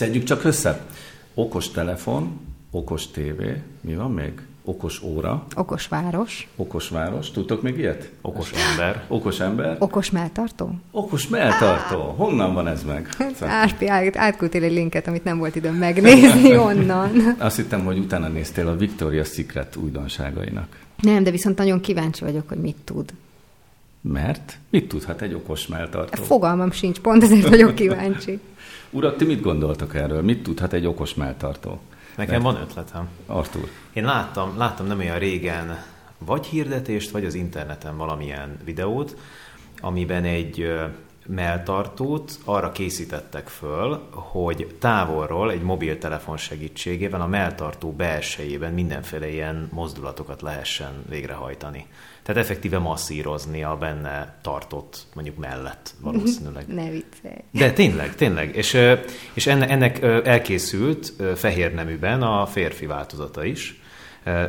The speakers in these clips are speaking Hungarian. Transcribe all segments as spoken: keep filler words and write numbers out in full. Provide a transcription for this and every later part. Szedjük csak össze. Okos telefon, okos tévé, mi van még? Okos óra. Okos város. Okos város. Tudtok még ilyet? Okos ember. Okos ember. Okos melltartó. Okos melltartó. Á, honnan van ez meg? Árpi, át, átküldtél egy linket, amit nem volt időm megnézni onnan. Azt hittem, hogy utána néztél a Victoria's Secret újdonságainak. Nem, de viszont nagyon kíváncsi vagyok, hogy mit tud. Mert? Mit tudhat egy okos melltartó? Fogalmam sincs, pont ezért vagyok kíváncsi. Urak, ti mit gondoltok erről? Mit tudhat egy okos melltartó? Nekem van ötletem. Artúr. Én láttam, láttam nem olyan régen vagy hirdetést, vagy az interneten valamilyen videót, amiben egy melltartót arra készítettek föl, hogy távolról egy mobiltelefon segítségével a melltartó belsejében mindenféle ilyen mozdulatokat lehessen végrehajtani. Tehát effektíve masszírozni a benne tartott, mondjuk mellett valószínűleg. Ne viccelj. De tényleg, tényleg. És, és ennek elkészült fehér neműben a férfi változata is,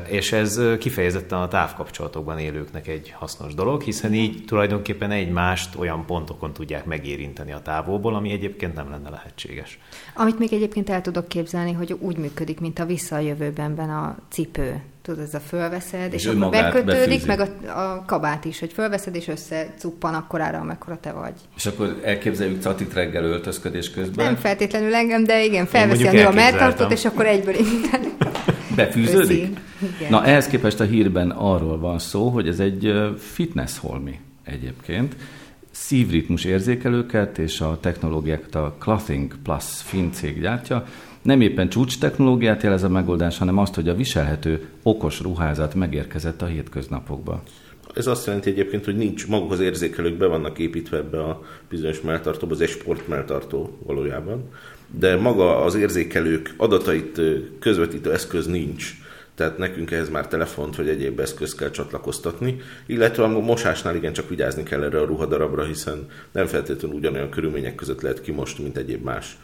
és ez kifejezetten a távkapcsolatokban élőknek egy hasznos dolog, hiszen így tulajdonképpen egymást olyan pontokon tudják megérinteni a távolból, ami egyébként nem lenne lehetséges. Amit még egyébként el tudok képzelni, hogy úgy működik, mint a Vissza a jövőbenben a cipő. Tudod, ez a fölveszed, és, és akkor bekötődik, befűzi. Meg a, a kabát is, hogy fölveszed, és összecuppan akkorára, amekkora te vagy. És akkor elképzeljük Catit reggel öltözködés közben? Nem feltétlenül engem, de igen, felveszi a nő a melltartót, és akkor egyből minden befűződik? Na, ehhez képest a hírben arról van szó, hogy ez egy fitness holmi egyébként. Szívritmus érzékelőket és a technológiákat a Clothing Plus finn cég gyártja. Nem éppen csúcs technológiát jelez a megoldás, hanem azt, hogy a viselhető okos ruházat megérkezett a hétköznapokba. Ez azt jelenti egyébként, hogy nincs, maguk az érzékelők be vannak építve ebbe a bizonyos melltartóba, az egy sportmelltartó valójában, de maga az érzékelők adatait közvetítő eszköz nincs. Tehát nekünk ehhez már telefont vagy egyéb eszközt kell csatlakoztatni, illetve a mosásnál igencsak vigyázni kell erre a ruhadarabra, hiszen nem feltétlenül ugyanolyan körülmények között lehet kimosni, mint egyéb más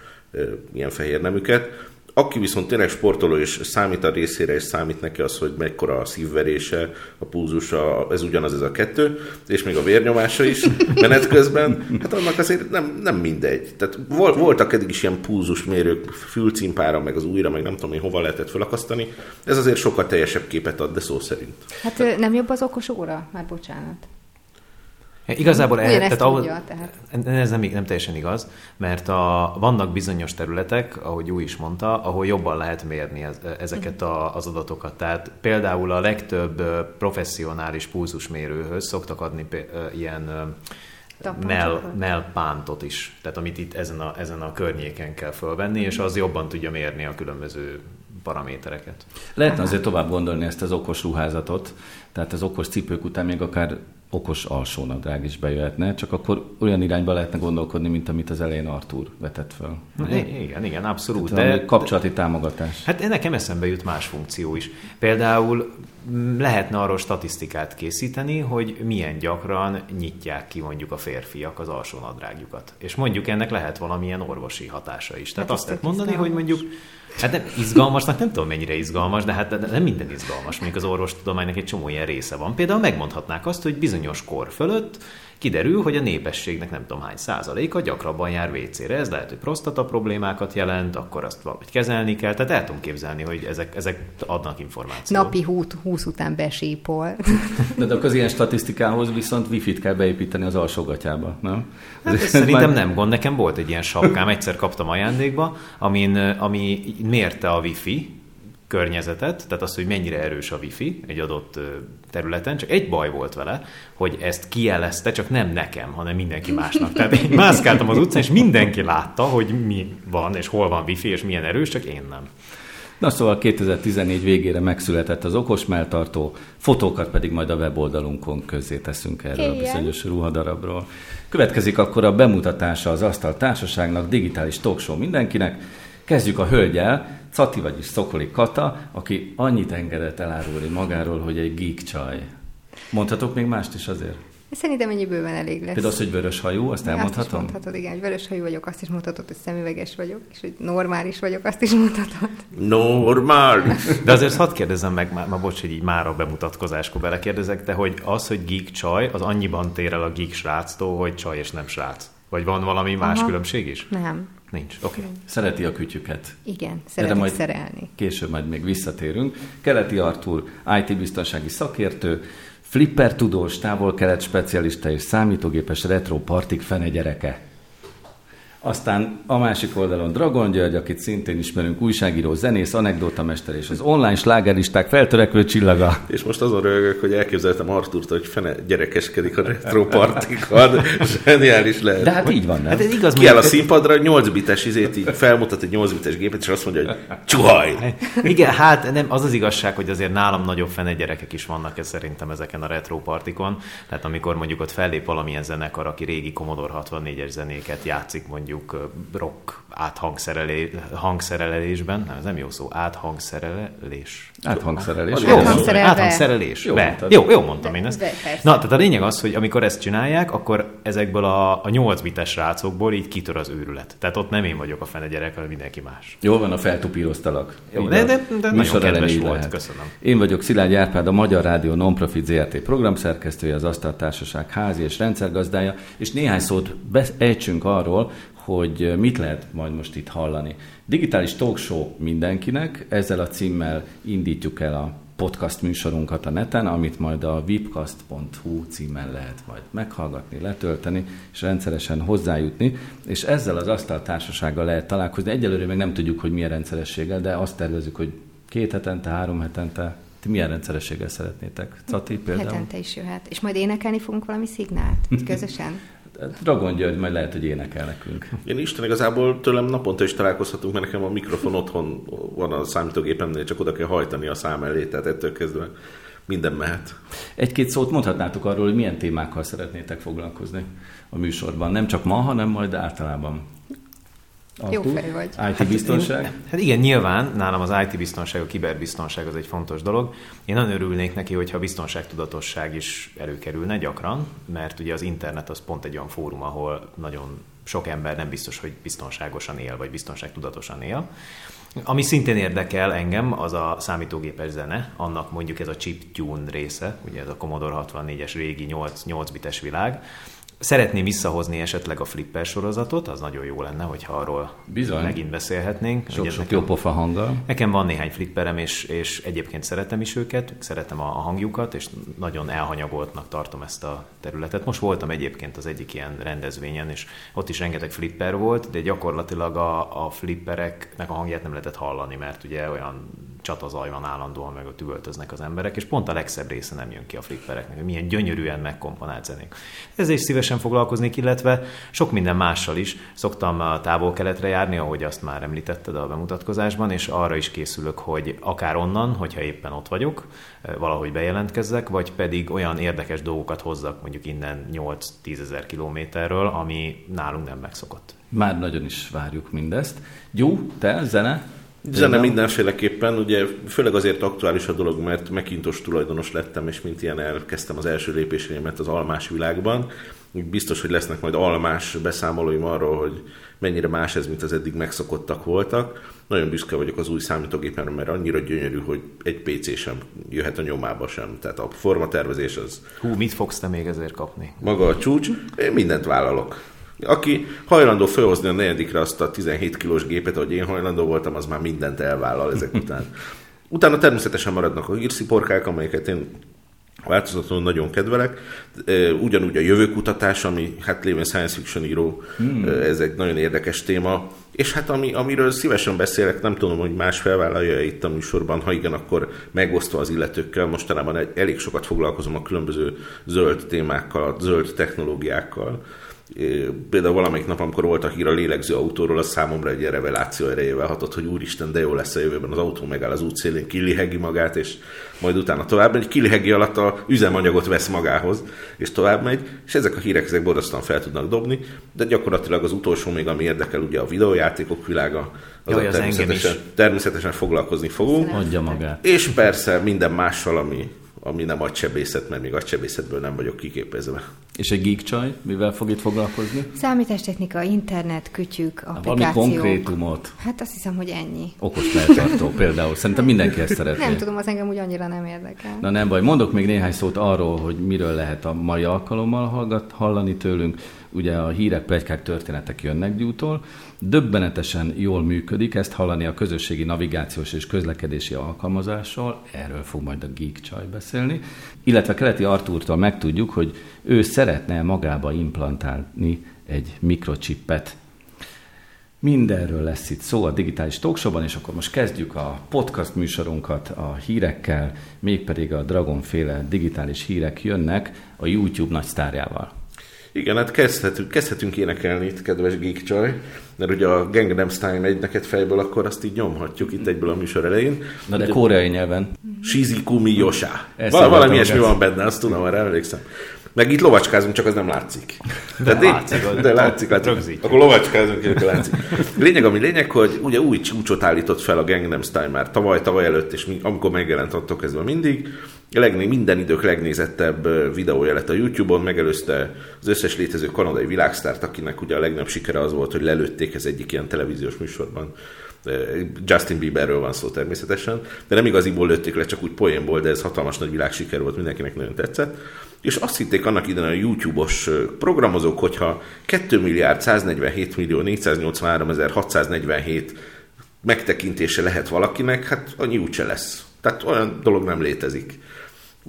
ilyen fehér neműket. Aki viszont tényleg sportoló és számít a részére, és számít neki az, hogy mekkora a szívverése, a pulzusa, ez ugyanaz ez a kettő, és még a vérnyomása is menet közben, hát annak azért nem, nem mindegy. Tehát voltak eddig is ilyen pulzusmérők fülcimpára, meg az ujjra, meg nem tudom én hova lehetett felakasztani. Ez azért sokkal teljesebb képet ad, de szó szerint. Hát tehát... nem jobb az okos óra? Már bocsánat. Igazából el, tehát tudja, tehát. Ez nem, nem teljesen igaz, mert a, vannak bizonyos területek, ahogy Új is mondta, ahol jobban lehet mérni ez, ezeket a, az adatokat. Tehát például a legtöbb professzionális pulzusmérőhöz szoktak adni pé, ilyen mell, mellpántot is, tehát amit itt ezen a, ezen a környéken kell fölvenni, és az jobban tudja mérni a különböző paramétereket. Lehetne azért tovább gondolni ezt az okos ruházatot, tehát az okos cipők után még akár okos alsónadrág is bejöhetne, csak akkor olyan irányba lehetne gondolkodni, mint amit az elején Artúr vetett fel. Igen, igen, abszolút. De kapcsolati támogatás. Hát nekem eszembe jut más funkció is. Például lehetne arról statisztikát készíteni, hogy milyen gyakran nyitják ki mondjuk a férfiak az alsónadrágjukat. És mondjuk ennek lehet valamilyen orvosi hatása is. Tehát hát azt lehet mondani, hogy mondjuk hát nem izgalmasnak, nem tudom mennyire izgalmas, de hát nem minden izgalmas, mondjuk az orvostudománynak egy csomó ilyen része van. Például megmondhatnák azt, hogy bizonyos kor fölött kiderül, hogy a népességnek nem tudom hány százaléka gyakrabban jár vé cére. Ez lehet, hogy prostata problémákat jelent, akkor azt valahogy kezelni kell. Tehát el tudom képzelni, hogy ezek, ezek adnak információt. Napi húsz után besípol. De, de akkor az ilyen statisztikához viszont wifit kell beépíteni az alsógatyába, nem? Hát ez szerintem már... nem gond. Nekem volt egy ilyen sapkám, egyszer kaptam ajándékba, amin, ami mérte a wifi környezetet, tehát az, hogy mennyire erős a wifi egy adott területen, csak egy baj volt vele, hogy ezt kijelezte, csak nem nekem, hanem mindenki másnak. Tehát én mászkáltam az utcán, és mindenki látta, hogy mi van, és hol van wifi, és milyen erős, csak én nem. Na szóval kétezer-tizennégy végére megszületett az okos melltartó, fotókat pedig majd a weboldalunkon közzé teszünk erről Éjjel. a bizonyos ruhadarabról. Következik akkor a bemutatása az Asztal Társaságnak, digitális talkshow mindenkinek. Kezdjük a hölgyel, Cati, vagyis Szokoli Kata, aki annyit engedett elárulni magáról, hogy egy geek csaj. Mondhatok még mást is azért? Szerintem ennyi bőven elég lesz. Például az, hogy vörös hajú, azt elmondhatom? Azt is mondhatod, igen, hogy vörös hajú vagyok, azt is mondhatod, hogy szemüveges vagyok, és hogy normális vagyok, azt is mondhatod. Normális! De azért hadd kérdezem meg, már, már bocs, hogy így már a bemutatkozáskor belekérdezek, de hogy az, hogy geek csaj, az annyiban tér el a geek sráctól, hogy csaj és nem srác. Vagy van valami Aha. más különbség is? Nem. Nincs, oké. Okay. Szereti a kütyüket. Igen, szeretik szerelni. Később majd még visszatérünk. Keleti Artúr, í té-biztonsági szakértő, flipper tudós, távol-kelet specialista és számítógépes retro partik fene gyereke. Aztán a másik oldalon Dragon György, akit szintén ismerünk, újságíró, zenész, anekdótamester és az online slágerlisták feltörekvő csillaga. És most azon röhögök, hogy elképzeltem Artúrt, hogy fene gyerekeskedik a retropartikon. Zseniális lehet. De hát így van, nem? Hát ez igaz, kiáll a színpadra, nyolc bites izét, így felmutat egy nyolc bites gépet, és azt mondja, hogy csuhaj! Igen, hát nem, az az igazság, hogy azért nálam nagyobb fene gyerekek is vannak, ez szerintem ezeken a retropartikon. Tehát amikor mondjuk ott fellép valamilyen zenekar, aki régi Commodore hatvannégyes zenéket játszik, mondjuk mondjuk rock áthangszerelésben, nem, ez nem jó szó, áthangszerelés. Áthangszerelés. Jó, áthangszerelés. Jó, jó, jó mondtam de, én ezt. De, Na, tehát a lényeg az, hogy amikor ezt csinálják, akkor ezekből a, a nyolc bites rácokból így kitör az őrület. Tehát ott nem én vagyok a fene gyerek, hanem mindenki más. Jó van, a feltupíroztalak. Jó, de, de, de nagyon kedves volt, lehet. Köszönöm. Én vagyok Szilágyi Árpád, a Magyar Rádió Nonprofit zé er té programszerkesztője, az Asztaltársaság házi és rendszergazdája, és néhány szót ejtsünk arról, hogy mit lehet majd most itt hallani. Digitális talk show mindenkinek, ezzel a címmel indítjuk el a podcast műsorunkat a neten, amit majd a V I P cast pont H U címen lehet majd meghallgatni, letölteni, és rendszeresen hozzájutni, és ezzel az asztaltársasággal lehet találkozni. Egyelőre még nem tudjuk, hogy milyen rendszerességgel, de azt tervezzük, hogy két hetente, három hetente. Ti milyen rendszerességgel szeretnétek? Cati például? Hetente is jöhet. És majd énekelni fogunk valami szignált közösen? Dragon György majd lehet, hogy énekel nekünk. Én Isten igazából tőlem naponta is találkozhatunk, mert nekem a mikrofon otthon van a számítógépemnél, csak oda kell hajtani a szám elé, tehát ettől kezdve minden mehet. Egy-két szót mondhatnátok arról, hogy milyen témákkal szeretnétek foglalkozni a műsorban. Nem csak ma, hanem majd általában. Artúr, jó fej vagy. í té-biztonság? Hát, hát igen, nyilván nálam az í té-biztonság, a kiberbiztonság az egy fontos dolog. Én nagyon örülnék neki, hogyha a biztonságtudatosság is előkerülne gyakran, mert ugye az internet az pont egy olyan fórum, ahol nagyon sok ember nem biztos, hogy biztonságosan él, vagy biztonságtudatosan él. Ami szintén érdekel engem, az a számítógépes zene, annak mondjuk ez a chiptune része, ugye ez a Commodore hatvannégyes régi nyolc bites világ. Szeretném visszahozni esetleg a flipper sorozatot, az nagyon jó lenne, hogyha arról Bizony. megint beszélhetnénk. Sok-sok jó pofa hanggal. Nekem van néhány flipperem, és, és egyébként szeretem is őket, szeretem a hangjukat, és nagyon elhanyagoltnak tartom ezt a területet. Most voltam egyébként az egyik ilyen rendezvényen, és ott is rengeteg flipper volt, de gyakorlatilag a, a flippereknek a hangját nem lehetett hallani, mert ugye olyan csatazaj van állandóan, meg ott üvöltöznek az emberek, és pont a legszebb része nem jön ki a flippereknek, hogy milyen gyönyörűen megkomponált zenék. Ez is szívesen foglalkoznék, illetve sok minden mással is. Szoktam távol-keletre járni, ahogy azt már említetted a bemutatkozásban, és arra is készülök, hogy akár onnan, hogyha éppen ott vagyok, valahogy bejelentkezzek, vagy pedig olyan érdekes dolgokat hozzak mondjuk innen nyolc-tízezer kilométerről, ami nálunk nem megszokott. Már nagyon is várjuk mindezt. Jó, te, zene? Zene mindenféleképpen, ugye főleg azért aktuális a dolog, mert Macintosh tulajdonos lettem, és mint ilyen elkezdtem az első lépésémet az almás világban. Biztos, hogy lesznek majd almás beszámolóim arról, hogy mennyire más ez, mint az eddig megszokottak voltak. Nagyon büszke vagyok az új számítógépemre, mert annyira gyönyörű, hogy egy pé cé sem jöhet a nyomába sem. Tehát a formatervezés az... Hú, mit fogsz te még ezért kapni? Maga a csúcs, én mindent vállalok. Aki hajlandó felhozni a negyedikre azt a tizenhét kilós gépet, ahogy én hajlandó voltam, az már mindent elvállal ezek után. Utána természetesen maradnak a hírsziporkák, amelyeket én változatlanul nagyon kedvelek. Ugyanúgy a jövőkutatás, ami hát lévén science fiction író, hmm. ez egy nagyon érdekes téma. És hát ami, amiről szívesen beszélek, nem tudom, hogy más felvállalja itt a műsorban, ha igen, akkor megosztva az illetőkkel. Mostanában elég sokat foglalkozom a különböző zöld témákkal, zöld technológiákkal. Például valamelyik nap, amikor volt a hír a lélegző autóról, az számomra egy reveláció erejével hatott, hogy úristen, de jó lesz a jövőben, az autó megáll az útszélén, kilihegi magát, és majd utána tovább megy, kilihegi alatt a üzemanyagot vesz magához, és tovább megy, és ezek a hírek, ezek borzasztóan fel tudnak dobni, de gyakorlatilag az utolsó még, ami érdekel, ugye a videójátékok világa, az Jaj, természetesen, az természetesen foglalkozni fogunk. Adja magát. És persze minden mással, ami... ami nem agysebészet, mert még agysebészetből nem vagyok kiképezve. És egy geek csaj, mivel fog itt foglalkozni? Számítástechnika, internet, kütyük, applikációk. Valami konkrétumot. Hát azt hiszem, hogy ennyi. Okos melltartó például. Szerintem mindenki ezt szeretné. Nem tudom, az engem úgy annyira nem érdekel. Na nem baj, mondok még néhány szót arról, hogy miről lehet a mai alkalommal hallgat, hallani tőlünk. Ugye a hírek, pletykák, történetek jönnek gyújtól. Döbbenetesen jól működik ezt hallani a közösségi navigációs és közlekedési alkalmazásról. Erről fog majd a geek csaj beszélni. Illetve Keleti Artúrtól megtudjuk, hogy ő szeretne magába implantálni egy mikrochippet. Mindenről lesz itt szó a digitális talkshowban, és akkor most kezdjük a podcast műsorunkat a hírekkel, mégpedig a Dragon-féle digitális hírek jönnek a YouTube nagysztárjával. Igen, hát kezdhetünk, kezdhetünk énekelni itt, kedves geek csaj, mert ugye a Gangnam Style megy neked fejből, akkor azt így nyomhatjuk itt egyből a műsor elején. Na de ugye, koreai nyelven. Shizikumi Yosha. Val- valami ilyesmi van benne, azt tudom, arra emlékszem. Meg itt lovacskázunk, csak az nem látszik. De, de látszik, de, de látszik, látszik. Akkor lovacskázunk, és látszik. Lényeg, ami lényeg, hogy ugye új csúcsot állított fel a Gangnam Style már tavaly, tavaly előtt, és amikor megjelent attól kezdve mindig, Legné, minden idők legnézettebb videója lett a YouTube-on, megelőzte az összes létező kanadai világsztárt, akinek ugye a legnagyobb sikere az volt, hogy lelőtték az egyik ilyen televíziós műsorban. Justin Bieberről van szó természetesen, de nem igaziból lőtték le, csak úgy poénból, de ez hatalmas nagy világsiker volt, mindenkinek nagyon tetszett. És azt hitték annak idején a YouTube-os programozók, hogyha kettő milliárd száznegyvenhét millió négyszáznyolcvanháromezer-hatszáznegyvenhét megtekintése lehet valakinek, hát annyi úgyse lesz. Tehát olyan dolog nem létezik.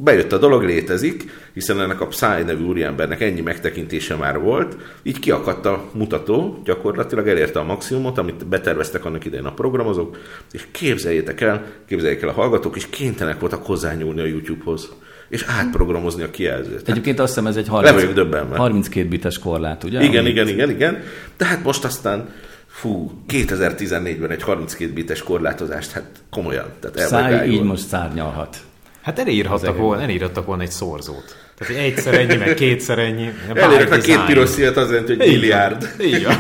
Bejött a dolog, létezik, hiszen ennek a Psy nevű úriembernek ennyi megtekintése már volt, így kiakadt a mutató, gyakorlatilag elérte a maximumot, amit beterveztek annak idején a programozók, és képzeljétek el, képzeljék el a hallgatók, és kénytelenek voltak hozzányúlni a YouTube-hoz, és átprogramozni a kijelzőt. Egyébként azt hiszem ez egy harminc, harminckét bites korlát, ugye? Igen, amit... igen, igen, igen. Tehát most aztán fú, kétezer-tizennégyben egy harminckét bites korlátozást, hát komolyan. Száj így most szárnyalhat. Hát elírhattak volna, elírhattak volna egy szorzót. Tehát egyszer ennyi, meg kétszer ennyi. Elérhetnek a két piros szívet, az jelenti, hogy milliárd. Igen.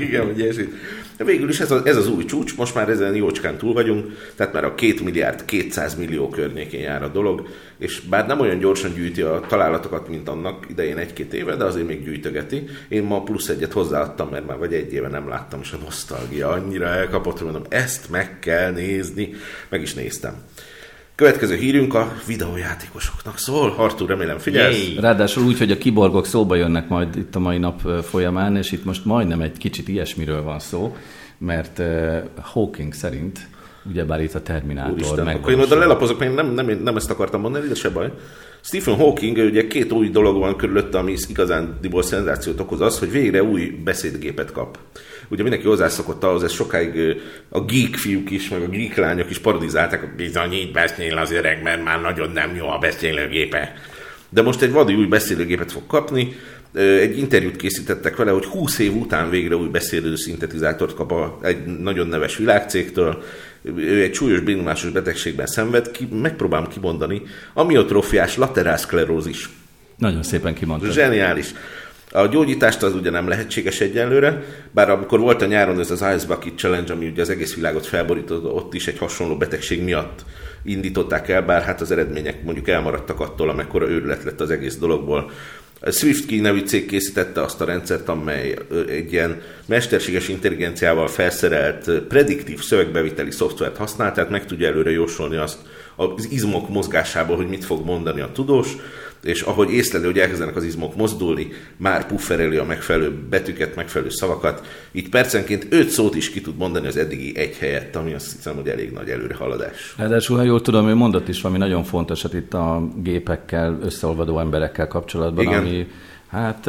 Igen, hogy ilyesít. Végül is ez az, ez az új csúcs, most már ezen jócskán túl vagyunk, tehát már a két milliárd kétszáz millió környékén jár a dolog, és bár nem olyan gyorsan gyűjti a találatokat, mint annak idején egy-két éve, de azért még gyűjtögeti. Én ma plusz egyet hozzáadtam, mert már vagy egy éve nem láttam, és a nosztalgia annyira elkapott, hogy mondom, ezt meg kell nézni, meg is néztem. Következő hírünk a videójátékosoknak szól. Artúr, remélem figyelsz. Yay. Ráadásul úgy, hogy a kiborgok szóba jönnek majd itt a mai nap folyamán, és itt most majdnem egy kicsit ilyesmiről van szó, mert uh, Hawking szerint, ugyebár itt a Terminátor megvalósul. Akkor én oda lelapozok, mert én nem, nem, nem ezt akartam mondani, de se baj. Stephen Hawking, ugye két új dolog van körülötte, ami igazándiból szenzációt okoz, az, hogy végre új beszédgépet kap. Ugye mindenki hozzászokott ahhoz, ez sokáig a geek fiúk is, meg a geek lányok is parodizálták, hogy bizony így beszél az öreg, mert már nagyon nem jó a beszélőgépe. De most egy vadi új beszélőgépet fog kapni, egy interjút készítettek vele, hogy húsz év után végre új beszélő szintetizátort kap a, egy nagyon neves világcégtől, ő egy súlyos bénulásos betegségben szenved, ki, megpróbálom kimondani, amiotrofiás laterálszklerózis. Nagyon szépen kimondtad. Zseniális. A gyógyítást az ugye nem lehetséges egyenlőre, bár amikor volt a nyáron ez az Ice Bucket Challenge, ami ugye az egész világot felborított, ott is egy hasonló betegség miatt indították el, bár hát az eredmények mondjuk elmaradtak attól, amekkora őrület lett az egész dologból. A SwiftKey nevű cég készítette azt a rendszert, amely egy ilyen mesterséges intelligenciával felszerelt prediktív szövegbeviteli szoftvert használ, tehát meg tudja előre jósolni azt az izmok mozgásából, hogy mit fog mondani a tudós, és ahogy észleli, hogy elkezdenek az izmok mozdulni, már puffereli a megfelelő betűket, megfelelő szavakat, így percenként öt szót is ki tud mondani az eddigi egy helyett, ami azt hiszem, hogy elég nagy előrehaladás. Ráadásul, ha jól tudom, ő mondott is valami nagyon fontosat itt a gépekkel, összeolvadó emberekkel kapcsolatban, igen. Ami hát,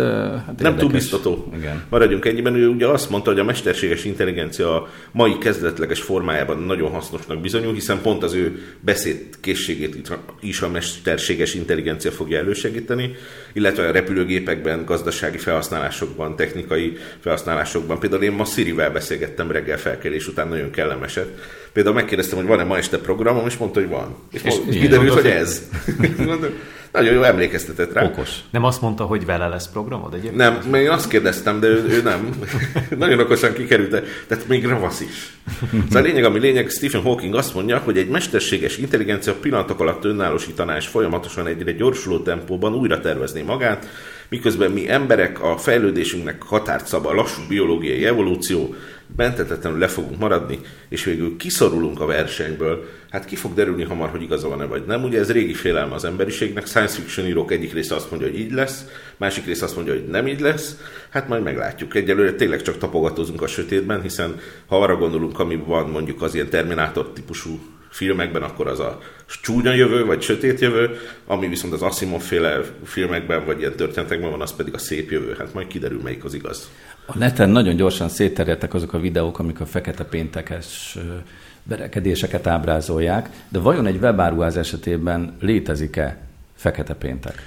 hát nem túl biztató. Igen. Maradjunk ennyiben, ő ugye azt mondta, hogy a mesterséges intelligencia mai kezdetleges formájában nagyon hasznosnak bizonyul, hiszen pont az ő beszédkészségét is a mesterséges intelligencia fogja elősegíteni, illetve a repülőgépekben, gazdasági felhasználásokban, technikai felhasználásokban. Például én ma Sirivel beszélgettem reggel felkelés után, nagyon kellemeset. Például megkérdeztem, hogy van-e ma este programom, és mondta, hogy van. És, és kiderült, hogy ez. Nagyon jó, emlékeztetett rá. Okos. Nem azt mondta, hogy vele lesz programod egyébként? Nem, mert én azt kérdeztem, de ő, ő nem. Nagyon okosan kikerült, tehát még ravasz is. Szóval lényeg, ami lényeg, Stephen Hawking azt mondja, hogy egy mesterséges intelligencia pillanatok alatt önállósítaná és folyamatosan egyre gyorsuló tempóban újra tervezné magát, miközben mi emberek a fejlődésünknek határt szab a lassú biológiai evolúció, bentetetlenül le fogunk maradni, és végül kiszorulunk a versenyből. Hát ki fog derülni hamar, hogy igaza van-e vagy nem. Ugye ez régi félelme az emberiségnek, science fiction írók egyik része azt mondja, hogy így lesz, másik része azt mondja, hogy nem így lesz. Hát majd meglátjuk. Egyelőre tényleg csak tapogatózunk a sötétben, hiszen ha arra gondolunk, ami van mondjuk az ilyen Terminátor típusú filmekben, akkor az a csúnya jövő, vagy sötét jövő, ami viszont az Asimov-féle filmekben, vagy ilyen történetekben van, az pedig a szép jövő. Hát majd kiderül, melyik az igaz. A neten nagyon gyorsan szétterjedtek azok a videók, amik a fekete péntekes verekedéseket ábrázolják, de vajon egy webáruház esetében létezik-e fekete péntek?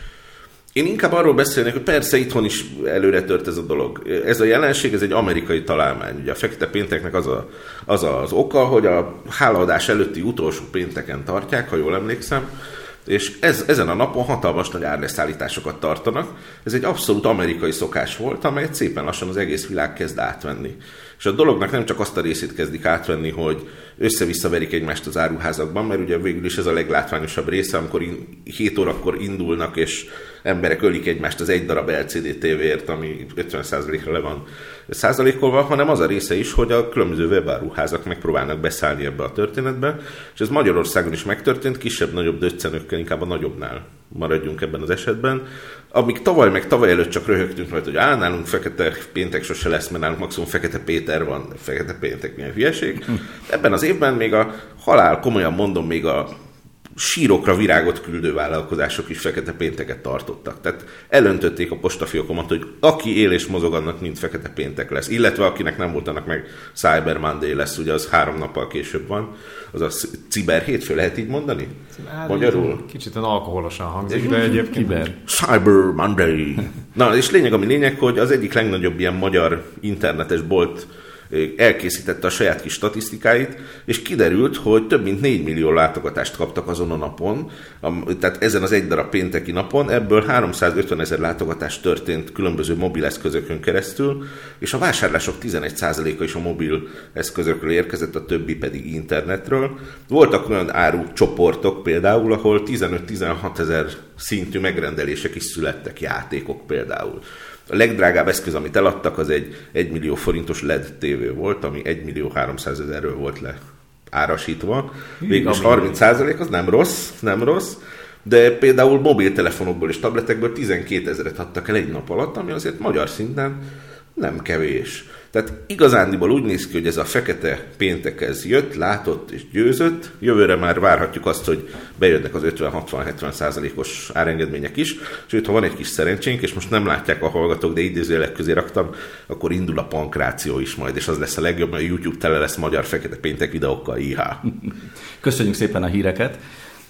Én inkább arról beszélnék, hogy persze itthon is előre tört ez a dolog. Ez a jelenség, ez egy amerikai találmány. Ugye a fekete pénteknek az, a, az az oka, hogy a hálaadás előtti utolsó pénteken tartják, ha jól emlékszem, és ez, ezen a napon hatalmas nagy árleszállításokat tartanak. Ez egy abszolút amerikai szokás volt, amelyet szépen lassan az egész világ kezd átvenni. És a dolognak nem csak azt a részét kezdik átvenni, hogy össze-vissza verik egymást az áruházakban, mert ugye végül is ez a leglátványosabb része, amikor hét órakor indulnak, és emberek ölik egymást az egy darab el cé dé tévéért, ami ötven százalékra le van százalékolva, hanem az a része is, hogy a különböző webáruházak megpróbálnak beszállni ebbe a történetbe, és ez Magyarországon is megtörtént, kisebb-nagyobb döccenőkkel, inkább a nagyobbnál maradjunk ebben az esetben. Amíg tavaly meg tavaly előtt csak röhögtünk rajta, hogy á, nálunk fekete péntek sose lesz, mert nálunk maximum Fekete Péter van, Fekete Péntek, milyen hülyeség. Ebben az évben még a halál, komolyan mondom, még a sírokra virágot küldő vállalkozások is Fekete Pénteket tartottak. Tehát elöntötték a postafiókomat, hogy aki él és mozog, annak mind Fekete Péntek lesz. Illetve akinek nem volt, annak meg Cyber Monday lesz, ugye az három nappal később van. Az a ciber hétfő, lehet így mondani? Már magyarul? Kicsit alkoholosan hangzik, de egyébként... Ciber. Cyber Monday. Na, és lényeg, ami lényeg, hogy az egyik legnagyobb ilyen magyar internetes bolt elkészítette a saját kis statisztikáit, és kiderült, hogy több mint négy millió látogatást kaptak azon a napon, tehát ezen az egy darab pénteki napon, ebből háromszázötven ezer látogatás történt különböző mobileszközökön keresztül, és a vásárlások tizenegy százaléka is a mobil eszközökről érkezett, a többi pedig internetről. Voltak olyan árucsoportok például, ahol tizenöt-tizenhat ezer szintű megrendelések is születtek, játékok például. A legdrágább eszköz, amit eladtak, az egy egymillió forintos el é dé tévé volt, ami egymillió-háromszázezerről volt le árasítva. Végülis harminc százalék az nem rossz, nem rossz, de például mobiltelefonokból és tabletekből tizenkét ezeret adtak el egy nap alatt, ami azért magyar szinten nem kevés. Tehát igazándiból úgy néz ki, hogy ez a fekete péntekhez jött, látott és győzött. Jövőre már várhatjuk azt, hogy bejönnek az ötven-hatvan-hetven százalékos árengedmények is. Sőt, ha van egy kis szerencsénk, és most nem látják a hallgatók, de idézőjelek közé raktam, akkor indul a pankráció is majd, és az lesz a legjobb, mert a YouTube tele lesz magyar fekete péntek videókkal, ihá. Köszönjük szépen a híreket!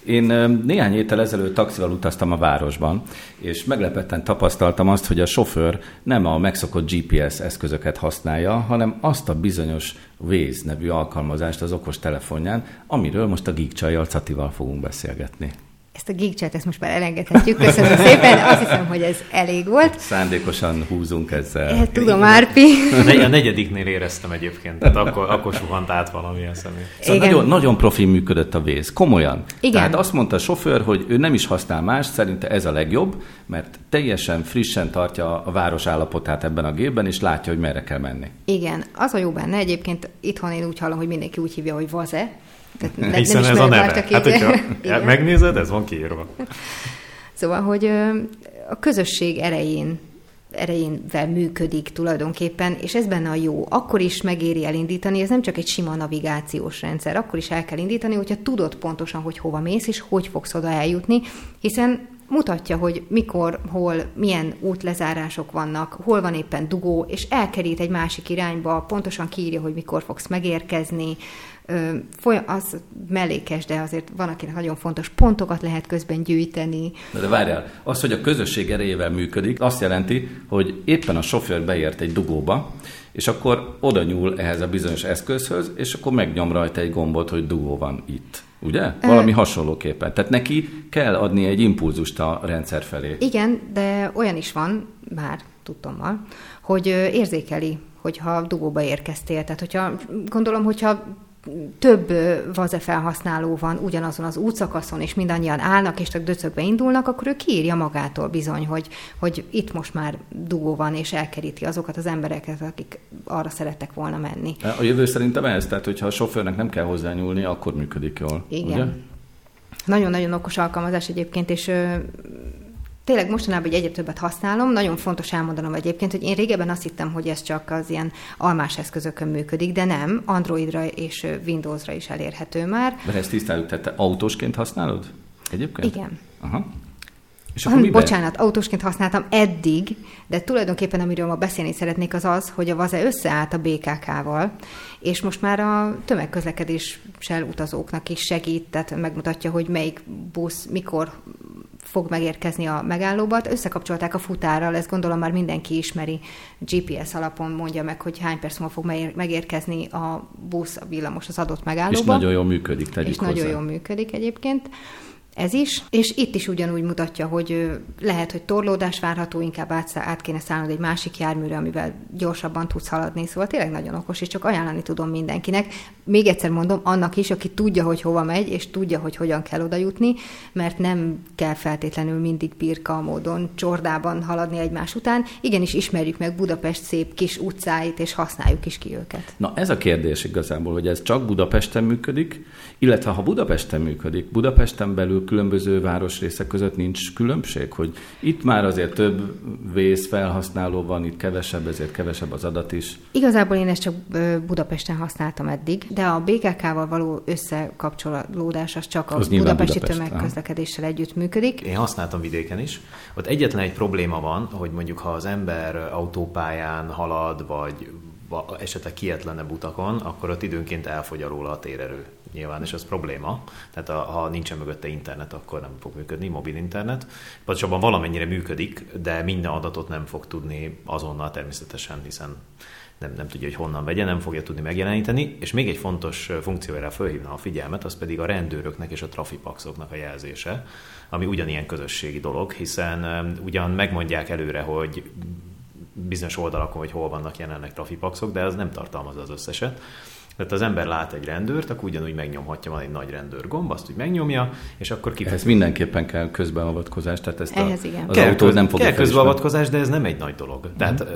Én néhány héttel ezelőtt taxival utaztam a városban, és meglepetten tapasztaltam azt, hogy a sofőr nem a megszokott gé pé es eszközöket használja, hanem azt a bizonyos Waze nevű alkalmazást az okos telefonján, amiről most a Geek Csajjal, Catival fogunk beszélgetni. Ezt a Geek Csajt, ezt most már elengedhetjük. Köszönöm szépen, azt hiszem, hogy ez elég volt. Szándékosan húzunk ezzel. Hát, tudom, Árpi. A negyediknél éreztem egyébként, tehát akkor, akkor suhant át valamilyen személy. Szóval nagyon, nagyon profi működött a Waze, komolyan. Igen. Tehát azt mondta a sofőr, hogy ő nem is használ más, szerinte ez a legjobb, mert teljesen frissen tartja a város állapotát ebben a gépben, és látja, hogy merre kell menni. Igen, az a jó benne. Egyébként itthon én úgy hallom, hogy mindenki úgy hívja, hogy Waze. Tehát hiszen ez a neve. Hát, hogyha megnézed, ez van kiírva. Szóval, hogy a közösség erején, erejénvel működik tulajdonképpen, és ez benne a jó. Akkor is megéri elindítani, ez nem csak egy sima navigációs rendszer, akkor is el kell indítani, hogyha tudod pontosan, hogy hova mész, és hogy fogsz oda eljutni, hiszen mutatja, hogy mikor, hol, milyen útlezárások vannak, hol van éppen dugó, és elkerít egy másik irányba, pontosan kiírja, hogy mikor fogsz megérkezni. Az mellékes, de azért van, akinek nagyon fontos pontokat lehet közben gyűjteni. De várjál, az, hogy a közösség erejével működik, azt jelenti, hogy éppen a sofőr beért egy dugóba, és akkor oda nyúl ehhez a bizonyos eszközhöz, és akkor megnyom rajta egy gombot, hogy dugó van itt. Ugye? Valami hasonlóképpen. Tehát neki kell adni egy impulzust a rendszer felé. Igen, de olyan is van, már tudtommal, hogy érzékeli, hogyha dugóba érkeztél. Tehát hogyha, gondolom, hogyha több vaze felhasználó van ugyanazon az útszakaszon, és mindannyian állnak, és csak döcögbe indulnak, akkor ő kiírja magától bizony, hogy, hogy itt most már dugó van, és elkeríti azokat az embereket, akik arra szerettek volna menni. A jövő szerintem ez, tehát hogyha a sofőrnek nem kell hozzányúlni, akkor működik jól. Igen. Ugye? Nagyon-nagyon okos alkalmazás egyébként, és ö, tényleg mostanában egy egyre többet használom. Nagyon fontos elmondanom egyébként, hogy én régebben azt hittem, hogy ez csak az ilyen almás eszközökön működik, de nem, Androidra és Windowsra is elérhető már. De ezt tisztáljuk, tehát te autósként használod egyébként? Igen. Aha. És akkor miben? Bocsánat, autósként használtam eddig, de tulajdonképpen amiről ma beszélni szeretnék az az, hogy a vaze összeállt a bé ká ká-val, és most már a tömegközlekedéssel utazóknak is segít, tehát megmutatja, hogy melyik busz mikor fog megérkezni a megállóba. Összekapcsolták a futárral, ezt gondolom már mindenki ismeri, gé pé es alapon mondja meg, hogy hány perc múlva fog megérkezni a busz, a villamos az adott megállóba. És nagyon jól működik, tegyük És hozzá. nagyon jól működik egyébként. Ez is, és itt is ugyanúgy mutatja, hogy lehet, hogy torlódás várható, inkább át, át kéne szállnod egy másik járműre, amivel gyorsabban tudsz haladni, szóval tényleg nagyon okos, és csak ajánlani tudom mindenkinek. Még egyszer mondom, annak is, aki tudja, hogy hova megy, és tudja, hogy hogyan kell oda jutni, mert nem kell feltétlenül mindig birka módon csordában haladni egymás után. Igenis ismerjük meg Budapest szép kis utcáit, és használjuk is ki őket. Na ez a kérdés igazából, hogy ez csak Budapesten működik, illetve ha Budapesten működik, Budapesten belül különböző városrészek között nincs különbség, hogy itt már azért több Waze felhasználó van, itt kevesebb, ezért kevesebb az adat is. Igazából én ezt csak Budapesten használtam eddig, de a bé ká ká-val való összekapcsolódás az csak a az budapesti Budapest, tömegközlekedéssel együtt működik. Én használtam vidéken is. Ott egyetlen egy probléma van, hogy mondjuk ha az ember autópályán halad, vagy esetleg kietlenebb utakon, akkor ott időnként elfogy róla a térerő. Nyilván, és ez probléma. Tehát a, ha nincsen mögötte internet, akkor nem fog működni, mobil internet. Pontosabban valamennyire működik, de minden adatot nem fog tudni azonnal természetesen, hiszen nem, nem tudja, hogy honnan vegye, nem fogja tudni megjeleníteni. És még egy fontos funkciójára fölhívna a figyelmet, az pedig a rendőröknek és a trafipaxoknak a jelzése, ami ugyanilyen közösségi dolog, hiszen ugyan megmondják előre, hogy bizonyos oldalakon, hogy hol vannak jelenleg trafipaxok, de az nem tartalmazza az összeset. Tehát az ember lát egy rendőrt, akkor ugyanúgy megnyomhatja, van egy nagy rendőrgomb, azt úgy megnyomja, és akkor kifog. Ez mindenképpen kell közbeavatkozás, tehát ezt a, az kell, autó nem fogja. Kell közbeavatkozás, de ez nem egy nagy dolog. Mm-hmm. Tehát, ez,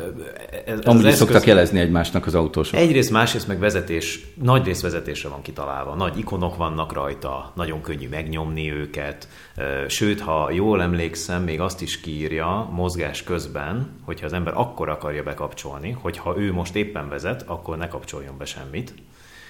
ez amúgy szoktak jelezni egymásnak az autósok. Egyrészt, másrészt meg vezetés, nagy rész vezetésre van kitalálva. Nagy ikonok vannak rajta, nagyon könnyű megnyomni őket. Sőt, ha jól emlékszem, még azt is kiírja mozgás közben, hogyha az ember akkor akarja bekapcsolni, hogy ha ő most éppen vezet, akkor ne kapcsoljon be semmit.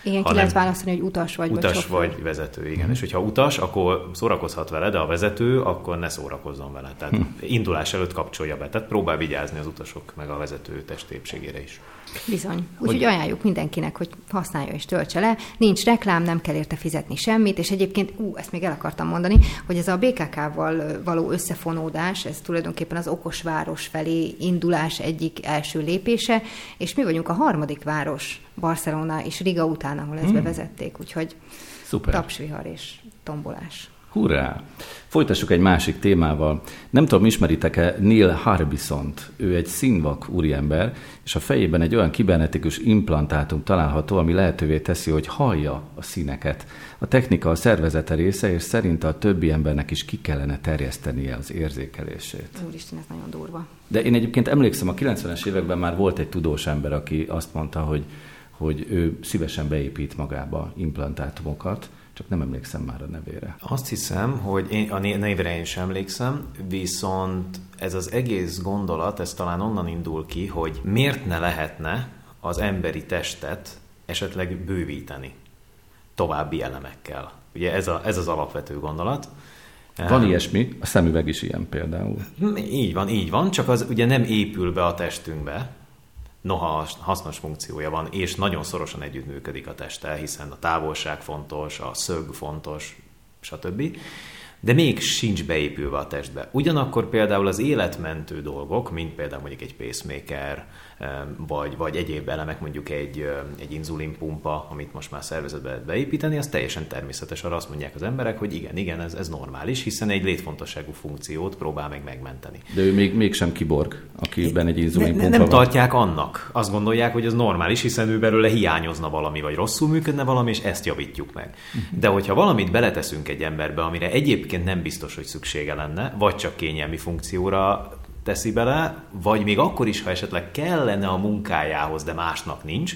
Igen, ki lehet választani, hogy utas vagy vezető. Utas vagy, vagy vezető, igen. Mm. És hogyha utas, akkor szórakozhat vele, de a vezető, akkor ne szórakozzon vele. Tehát indulás előtt kapcsolja be. Tehát próbál vigyázni az utasok meg a vezető testépségére is. Bizony. Úgyhogy ajánljuk mindenkinek, hogy használja és töltse le. Nincs reklám, nem kell érte fizetni semmit, és egyébként, ú, ezt még el akartam mondani, hogy ez a bé ká ká-val való összefonódás, ez tulajdonképpen az okos város felé indulás egyik első lépése, és mi vagyunk a harmadik város, Barcelona és Riga után, ahol ezt hmm. bevezették, úgyhogy szuper. Tapsvihar és tombolás. Hurrá! Folytassuk egy másik témával. Nem tudom, ismeritek-e Neil Harbisont. Ő egy színvak úriember, és a fejében egy olyan kibernetikus implantátum található, ami lehetővé teszi, hogy hallja a színeket. A technika a szervezete része, és szerinte a többi embernek is ki kellene terjesztenie az érzékelését. Úristen, ez nagyon durva. De én egyébként emlékszem, a kilencvenes években már volt egy tudós ember, aki azt mondta, hogy, hogy ő szívesen beépít magába implantátumokat, csak nem emlékszem már a nevére. Azt hiszem, hogy én, a névre én sem emlékszem, viszont ez az egész gondolat, ez talán onnan indul ki, hogy miért ne lehetne az emberi testet esetleg bővíteni további elemekkel. Ugye ez, a, ez az alapvető gondolat. Van ilyesmi, a szemüveg is ilyen például. Így van, így van, csak az ugye nem épül be a testünkbe, noha hasznos funkciója van, és nagyon szorosan együttműködik a testtel, hiszen a távolság fontos, a szög fontos, stb. de még sincs beépülve a testbe. Ugyanakkor például az életmentő dolgok, mint például mondjuk egy pacemaker, vagy, vagy egyéb elemek, mondjuk egy, egy inzulinpumpa, amit most már szervezetbe lehet beépíteni, az teljesen természetes. Arra azt mondják az emberek, hogy igen, igen, ez, ez normális, hiszen egy létfontosságú funkciót próbál meg megmenteni. De ő még, mégsem kiborg, akiben egy inzulinpumpa van. Nem tartják annak. Azt gondolják, hogy ez normális, hiszen ő belőle hiányozna valami, vagy rosszul működne valami, és ezt javítjuk meg. De hogyha valamit beleteszünk egy emberbe, amire egyébként nem biztos, hogy szüksége lenne, vagy csak kényelmi funkcióra teszi bele, vagy még akkor is, ha esetleg kellene a munkájához, de másnak nincs,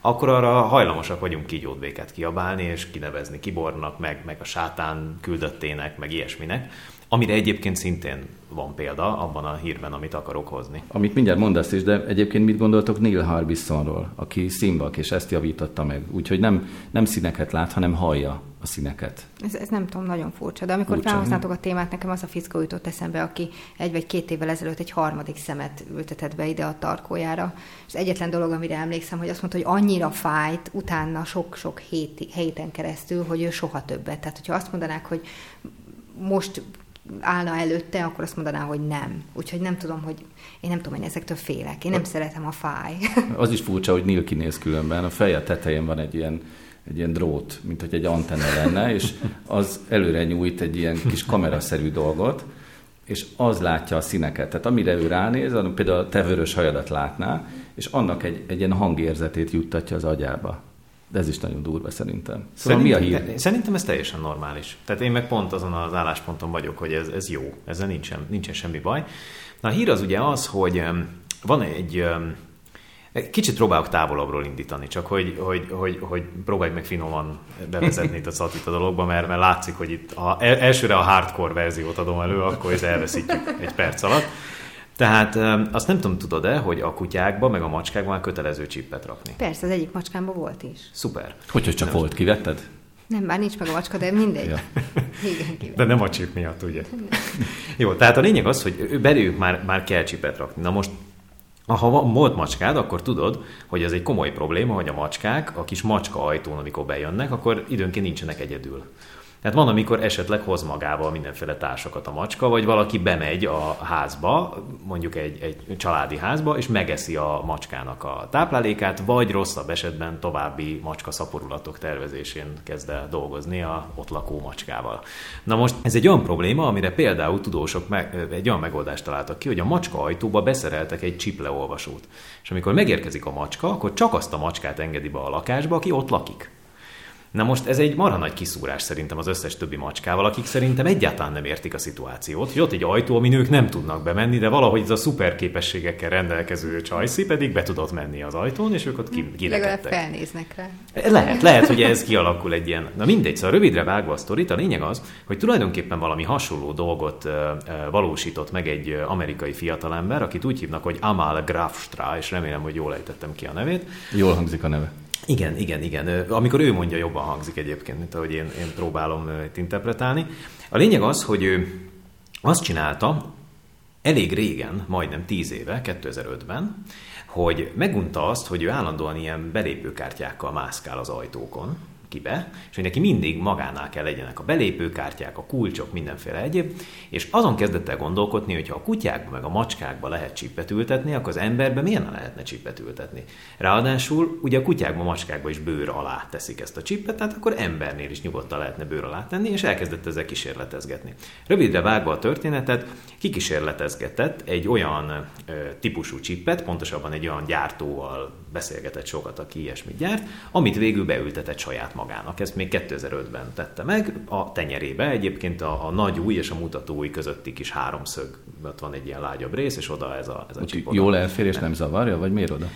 akkor arra hajlamosak vagyunk kígyót békát kiabálni, és kinevezni kibornak, meg, meg a sátán küldöttének, meg ilyesminek, amire egyébként szintén van példa abban a hírben, amit akarok hozni. Amit mindjárt mondasz is, de egyébként mit gondoltok Neil Harbisonról, aki színvak, és ezt javította meg, úgyhogy nem, nem színeket lát, hanem hallja a színeket. Ez, ez nem tudom, nagyon furcsa, de amikor felhasználtok a témát, nekem az a fickó jutott eszembe, aki egy vagy két évvel ezelőtt egy harmadik szemet ültetett be ide a tarkójára, és az egyetlen dolog, amire emlékszem, hogy azt mondta, hogy annyira fájt utána sok-sok héti, héten keresztül, hogy ő soha többet. Tehát, hogyha azt mondanák, hogy most állna előtte, akkor azt mondaná, hogy nem. Úgyhogy nem tudom, hogy én nem tudom, hogy ezektől félek. Én nem az szeretem a fáj. Az is furcsa, hogy Neil kinéz különben. A feje tetején van egy ilyen, egy ilyen drót, mint hogy egy antenna lenne, és az előre nyújt egy ilyen kis kameraszerű dolgot, és az látja a színeket. Tehát amire ő ránéz, például a te vörös hajadat látná, és annak egy, egy ilyen hangérzetét juttatja az agyába. De ez is nagyon durva szerintem. Szóval szerintem, mi a hír? Szerintem ez teljesen normális. Tehát én meg pont azon az állásponton vagyok, hogy ez, ez jó. Ezzel nincsen, nincsen semmi baj. Na a hír az ugye az, hogy van egy... Kicsit próbálok távolabbról indítani, csak hogy, hogy, hogy, hogy próbálj meg finoman bevezetni itt a szatit a dologba, mert, mert látszik, hogy itt a, elsőre a hardcore verziót adom elő, akkor ezt elveszítjük egy perc alatt. Tehát azt nem tudom, tudod-e, hogy a kutyákba, meg a macskákban már kötelező csippet rakni? Persze, az egyik macskámban volt is. Szuper. Hogyha csak nem volt, kivetted? Nem, már nincs meg a macska, de mindegy. Ja. Igen, de nem a csip miatt, ugye? Nem. Jó, tehát a lényeg az, hogy beléjük már, már kell csipet rakni. Na most, ha volt macskád, akkor tudod, hogy ez egy komoly probléma, hogy a macskák a kis macska ajtón, amikor bejönnek, akkor időnként nincsenek egyedül. Tehát van, amikor esetleg hoz magával mindenféle társakat a macska, vagy valaki bemegy a házba, mondjuk egy, egy családi házba, és megeszi a macskának a táplálékát, vagy rosszabb esetben további macska szaporulatok tervezésén kezd el dolgozni a ott lakó macskával. Na most ez egy olyan probléma, amire például tudósok meg, egy olyan megoldást találtak ki, hogy a macska ajtóba beszereltek egy csipleolvasót. És amikor megérkezik a macska, akkor csak azt a macskát engedi be a lakásba, aki ott lakik. Na most ez egy marha nagy kiszúrás szerintem az összes többi macskával, akik szerintem egyáltalán nem értik a szituációt, hogy ott egy ajtó, amin ők nem tudnak bemenni, de valahogy ez a szuperképességekkel rendelkező Csajci pedig be tudott menni az ajtón, és ők ott kirekedtek. Legalább felnéznek rá. Lehet, lehet, hogy ez kialakul egy ilyen... Na mindegy, szóval rövidre vágva a sztorit, a lényeg az, hogy tulajdonképpen valami hasonló dolgot valósított meg egy amerikai fiatalember, akit úgy hívnak, hogy Amal Grafstra, és remélem, hogy jól ejtettem ki a nevét. Jól hangzik a neve. Igen, igen, igen. Amikor ő mondja, jobban hangzik egyébként, mint ahogy én, én próbálom itt interpretálni. A lényeg az, hogy ő azt csinálta elég régen, majdnem tíz éve, kétezer-ötben, hogy megunta azt, hogy ő állandóan ilyen belépőkártyákkal mászkál az ajtókon kibe, és hogy neki mindig magánál kell legyenek a belépőkártyák, a kulcsok, mindenféle egyéb, és azon kezdett el gondolkodni, hogy ha a kutyákba meg a macskákba lehet csipet ültetni, akkor az emberbe miért nem lehetne csipet ültetni? Ráadásul ugye a kutyákba, macskákba is bőr alá teszik ezt a csipet, tehát akkor embernél is nyugodtan lehetne bőr alá tenni, és elkezdett ezzel kísérletezgetni. Rövidre vágva a történetet, kikísérletezgetett egy olyan ö, típusú csipet, pontosabban egy olyan gyártóval beszélgetett sokat, aki ilyesmit gyárt, amit végül beültetett saját magának. Ezt még kétezer-ötben tette meg, a tenyerébe egyébként a, a nagy új és a mutató új közötti kis háromszög, ott van egy ilyen lágyabb rész, és oda ez a, ez a csip. Jól elfér és nem zavarja, vagy miért oda?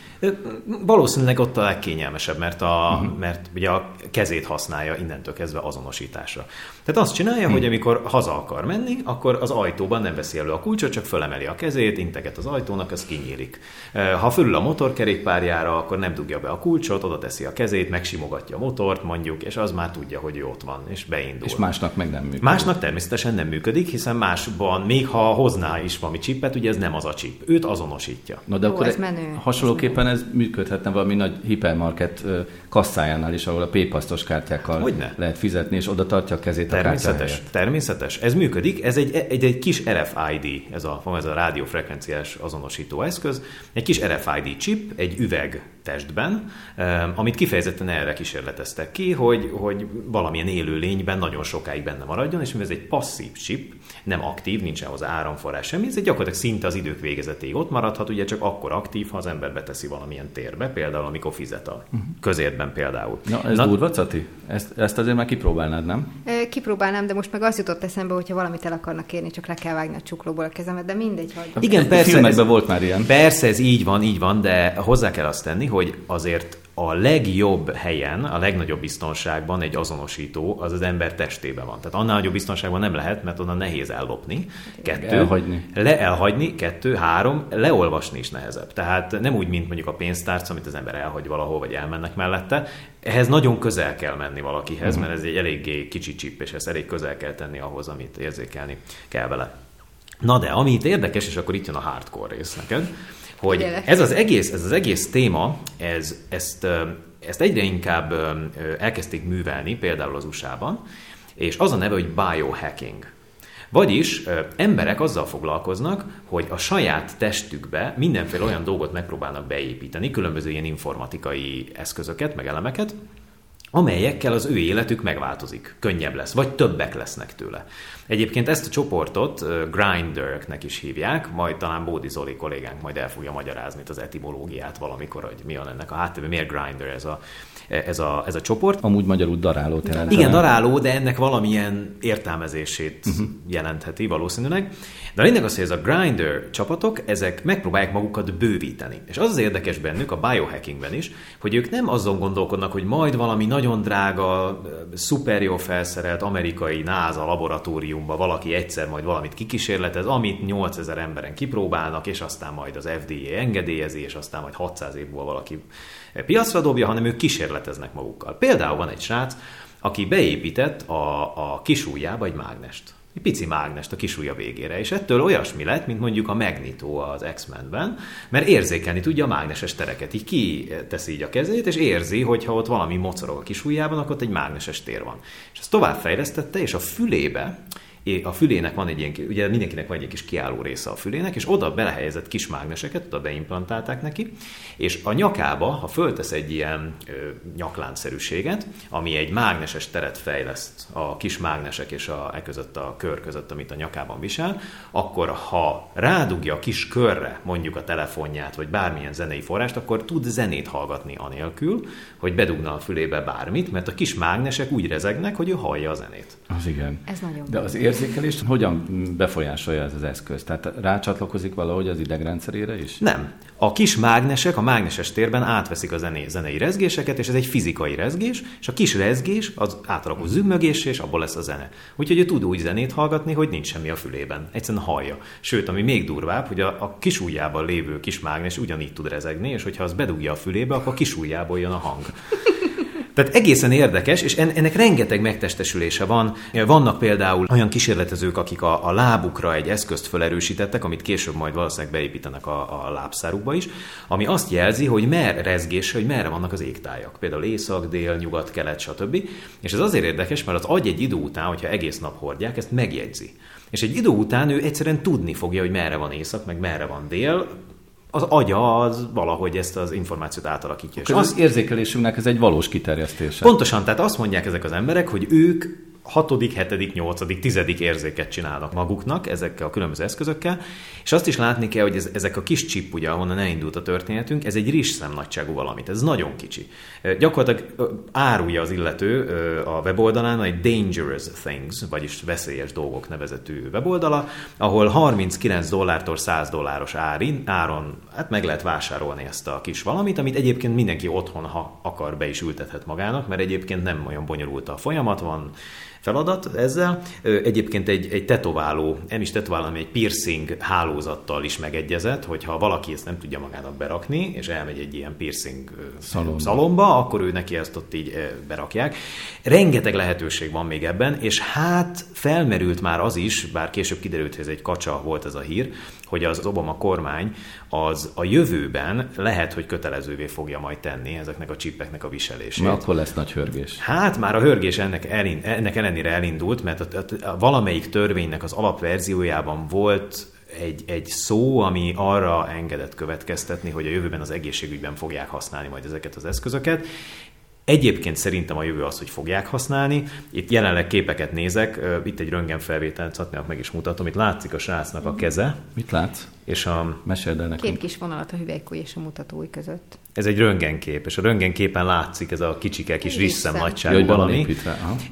Valószínűleg ott a legkényelmesebb, mert, a, uh-huh. mert ugye a kezét használja innentől kezdve azonosításra. Tehát azt csinálja, hmm. hogy amikor haza akar menni, akkor az ajtóban nem veszi elő a kulcsot, csak fölemeli a kezét, integet az ajtónak, az kinyílik. Ha fölül a motorkerékpárjára, akkor nem dugja be a kulcsot, oda teszi a kezét, megsimogatja a motort, mondjuk, és az már tudja, hogy ő ott van, és beindul. És másnak meg nem működik. Másnak természetesen nem működik, hiszen másban, még ha hozná is valami csipet, ugye ez nem az a csip. Őt azonosítja. No, de ó, akkor ez menő. Hasonlóképpen ez működhetne valami nagy hipermarket kasszájánál is, ahol a paypastos kártyákkal lehet fizetni, és oda tartja a kezét természetes, a kártya helyett. Természetes. Ez működik. Ez egy, egy, egy kis er ef i dé, ez a, ez a rádiófrekvenciás azonosító eszköz. Egy kis er ef i dé chip, egy üveg testben, amit kifejezetten erre kísérleteztek ki, hogy, hogy valamilyen élő lényben nagyon sokáig benne maradjon, és mivel ez egy passzív chip, nem aktív, nincsen hozzá áramforrás semmi, ez gyakorlatilag szinte az idők végezetéig ott maradhat, ugye csak akkor aktív, ha az ember beteszi valamilyen térbe, például amikor fizet a közértben például. Na, ez Na, durva, Cati? Ezt, ezt azért már kipróbálnád, nem? Kipróbálnám, de most meg azt jutott eszembe, hogyha valamit el akarnak érni, csak le kell vágni a csuklóból a kezemet, de mindegy, hogy... Igen, persze, ez, volt már ilyen. Persze, ez így van, így van, de hozzá kell azt tenni, hogy azért a legjobb helyen, a legnagyobb biztonságban egy azonosító az az ember testében van. Tehát annál nagyobb biztonságban nem lehet, mert onnan nehéz ellopni. Kettő, elhagyni. Le elhagyni, kettő, három, leolvasni is nehezebb. Tehát nem úgy, mint mondjuk a pénztárca, amit az ember elhagy valahol, vagy elmennek mellette. Ehhez nagyon közel kell menni valakihez, mm-hmm. mert ez egy eléggé kicsi chip, és ezt elég közel kell tenni ahhoz, amit érzékelni kell vele. Na de, ami itt érdekes, és akkor itt jön a hardcore rész neked, hogy ez az egész, ez az egész téma, ez, ezt, ezt egyre inkább elkezdték művelni, például az u es á-ban, és az a neve, hogy biohacking. Vagyis emberek azzal foglalkoznak, hogy a saját testükbe mindenféle olyan dolgot megpróbálnak beépíteni, különböző ilyen informatikai eszközöket, meg elemeket, amelyekkel az ő életük megváltozik, könnyebb lesz, vagy többek lesznek tőle. Egyébként ezt a csoportot Grindr-nek is hívják, majd talán Bódi Zoli kollégánk majd el fogja magyarázni az etimológiát valamikor, hogy mi van ennek a háttérben, miért Grindr ez a, ez a, ez a csoport. Amúgy magyarul darálót jelent. Igen, daráló, de ennek valamilyen értelmezését uh-huh. jelentheti valószínűleg. De a lényeg az, hogy ez a Grindr csapatok, ezek megpróbálják magukat bővíteni. És az az érdekes bennük, a biohackingben is, hogy ők nem azon gondolkodnak, hogy majd valami nagyon drága, szuper jól felszerelt amerikai NASA laboratóriumban valaki egyszer majd valamit kikísérletez, amit nyolcezer emberen kipróbálnak, és aztán majd az ef dé á engedélyezi, és aztán majd hatszáz évből valaki piacra dobja, hanem ők kísérleteznek magukkal. Például van egy srác, aki beépített a, a kisujjába egy mágnest. Egy pici mágnest a kisujja végére, és ettől olyasmi lett, mint mondjuk a Magneto az X-Menben, mert érzékelni tudja a mágneses tereket, így kiteszi így a kezét, és érzi, hogy ha ott valami mocorog a kisujjában, akkor ott egy mágneses tér van. És ezt továbbfejlesztette, és a fülébe, a fülének van egy ilyen, ugye mindenkinek van egy kis kiálló része a fülének, és oda belehelyezett kis mágneseket, oda beimplantálták neki, és a nyakába, ha föltesz egy ilyen ö, nyakláncszerűséget, ami egy mágneses teret fejleszt a kis mágnesek és a, e között a kör között, amit a nyakában visel, akkor ha rádugja a kis körre mondjuk a telefonját, vagy bármilyen zenei forrást, akkor tud zenét hallgatni anélkül, hogy bedugna a fülébe bármit, mert a kis mágnesek úgy rezegnek, hogy ő hallja a zenét. Az igen. Ez nagyon De az érzékelést hogyan befolyásolja ez az eszköz? Tehát rácsatlakozik valahogy az idegrendszerére is? Nem. A kis mágnesek a mágneses térben átveszik a zené, zenei rezgéseket, és ez egy fizikai rezgés, és a kis rezgés az átalakul zümmögés, és abból lesz a zene. Úgyhogy ő tud úgy zenét hallgatni, hogy nincs semmi a fülében. Egyszerűen hallja. Sőt, ami még durvább, hogy a, a kis ujjában lévő kis mágnes ugyanígy tud rezegni, és hogyha az bedugja a fülébe, akkor a kis ujjából jön a hang. Tehát egészen érdekes, és ennek rengeteg megtestesülése van. Vannak például olyan kísérletezők, akik a, a lábukra egy eszközt felerősítettek, amit később majd valószínűleg beépítenek a, a lábszárukba is, ami azt jelzi, hogy merre rezgés, hogy merre vannak az égtájak. Például észak, dél, nyugat, kelet, stb. És ez azért érdekes, mert az agy egy idő után, hogyha egész nap hordják, ezt megjegyzi. És egy idő után ő egyszerűen tudni fogja, hogy merre van észak, meg merre van dél. Az agya az valahogy ezt az információt átalakítja. És az érzékelésünknek ez egy valós kiterjesztése. Pontosan, tehát azt mondják ezek az emberek, hogy ők hatodik, hetedik, nyolcadik, tizedik érzéket csinálnak maguknak ezekkel a különböző eszközökkel, és azt is látni kell, hogy ez, ezek a kis chip, ugye, ahonnan elindult a történetünk, ez egy rizsszem nagyságú valamit, ez nagyon kicsi. Gyakorlatilag árulja az illető a weboldalán egy Dangerous Things, vagyis veszélyes dolgok nevezetű weboldala, ahol harminckilenc dollártól száz dolláros árin, áron hát meg lehet vásárolni ezt a kis valamit, amit egyébként mindenki otthon, ha akar, be is ültethet magának, mert egyébként nem olyan bonyolult a folyamat, van feladat ezzel. Egyébként egy, egy tetováló, nem is tetováló, hanem egy piercing hálózattal is megegyezett, hogyha valaki ezt nem tudja magának berakni, és elmegy egy ilyen piercing szalomba, szalomba akkor ő neki ezt ott így berakják. Rengeteg lehetőség van még ebben, és hát felmerült már az is, bár később kiderült, hogy ez egy kacsa volt ez a hír, hogy az Obama kormány az a jövőben lehet, hogy kötelezővé fogja majd tenni ezeknek a csipeknek a viselését. Mert akkor lesz nagy hörgés. Hát már a hörgés ennek, elind, ennek ellenére elindult, mert a, a, a valamelyik törvénynek az alapverziójában volt egy, egy szó, ami arra engedett következtetni, hogy a jövőben az egészségügyben fogják használni majd ezeket az eszközöket. Egyébként szerintem a jövő az, hogy fogják használni. Itt jelenleg képeket nézek, itt egy röntgenfelvételt szatnék meg is mutatom, itt látszik a srácnak a keze. Mit látsz? És a... Meséld el nekünk. Két kis vonalat a hüvelykúj és a mutatói között. Ez egy röntgenkép, és a röntgenképen látszik ez a kicsike kis risszem nagyságú valami.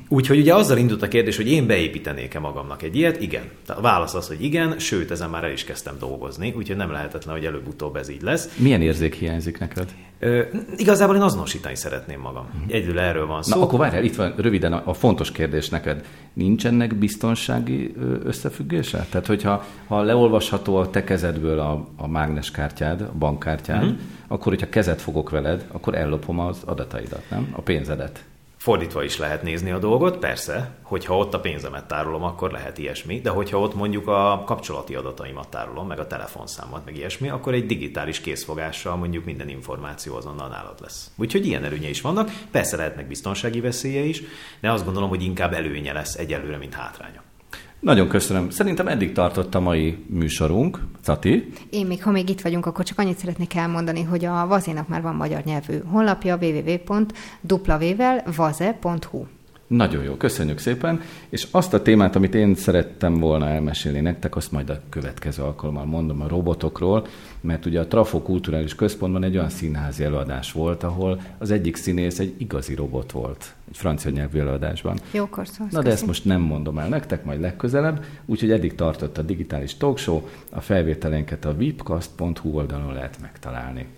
Úgyhogy ugye azzal indult a kérdés, hogy én beépítenék-e magamnak egy ilyet? Igen. A válasz az, hogy igen, sőt, ezen már el is kezdtem dolgozni, úgyhogy nem lehetetlen, hogy előbb-utóbb ez így lesz. Milyen érzék hiányzik neked? Ö, igazából én azonosítani szeretném magam. Uh-huh. Egyedül erről van szó. Na akkor várjál, itt van röviden a fontos kérdés neked. Nincs ennek biztonsági összefüggése? Tehát, hogyha ha leolvasható a te kezedből a, a mágneskártyád, a bankkártyád, uh-huh. akkor, hogyha kezet fogok veled, akkor ellopom az adataidat, nem? A pénzedet. Fordítva is lehet nézni a dolgot, persze, hogyha ott a pénzemet tárolom, akkor lehet ilyesmi, de hogyha ott mondjuk a kapcsolati adataimat tárolom, meg a telefonszámat, meg ilyesmi, akkor egy digitális készfogással mondjuk minden információ azonnal nálad lesz. Úgyhogy ilyen előnye is vannak, persze lehetnek biztonsági veszélye is, de azt gondolom, hogy inkább előnye lesz egyelőre, mint hátránya. Nagyon köszönöm. Szerintem eddig tartott a mai műsorunk. Cati? Én még, ha még itt vagyunk, akkor csak annyit szeretnék elmondani, hogy a Vazénak már van magyar nyelvű honlapja, double-u double-u double-u pont vaze pont hu. Nagyon jó, köszönjük szépen. És azt a témát, amit én szerettem volna elmesélni nektek, azt majd a következő alkalommal mondom a robotokról, mert ugye a Trafo Kulturális Központban egy olyan színházi előadás volt, ahol az egyik színész egy igazi robot volt, egy francia nyelvű előadásban. Jókor szólsz, Na de köszönjük. Ezt most nem mondom el nektek, majd legközelebb, úgyhogy eddig tartott a digitális talkshow, a felvételénket a vipcast pont hu oldalon lehet megtalálni.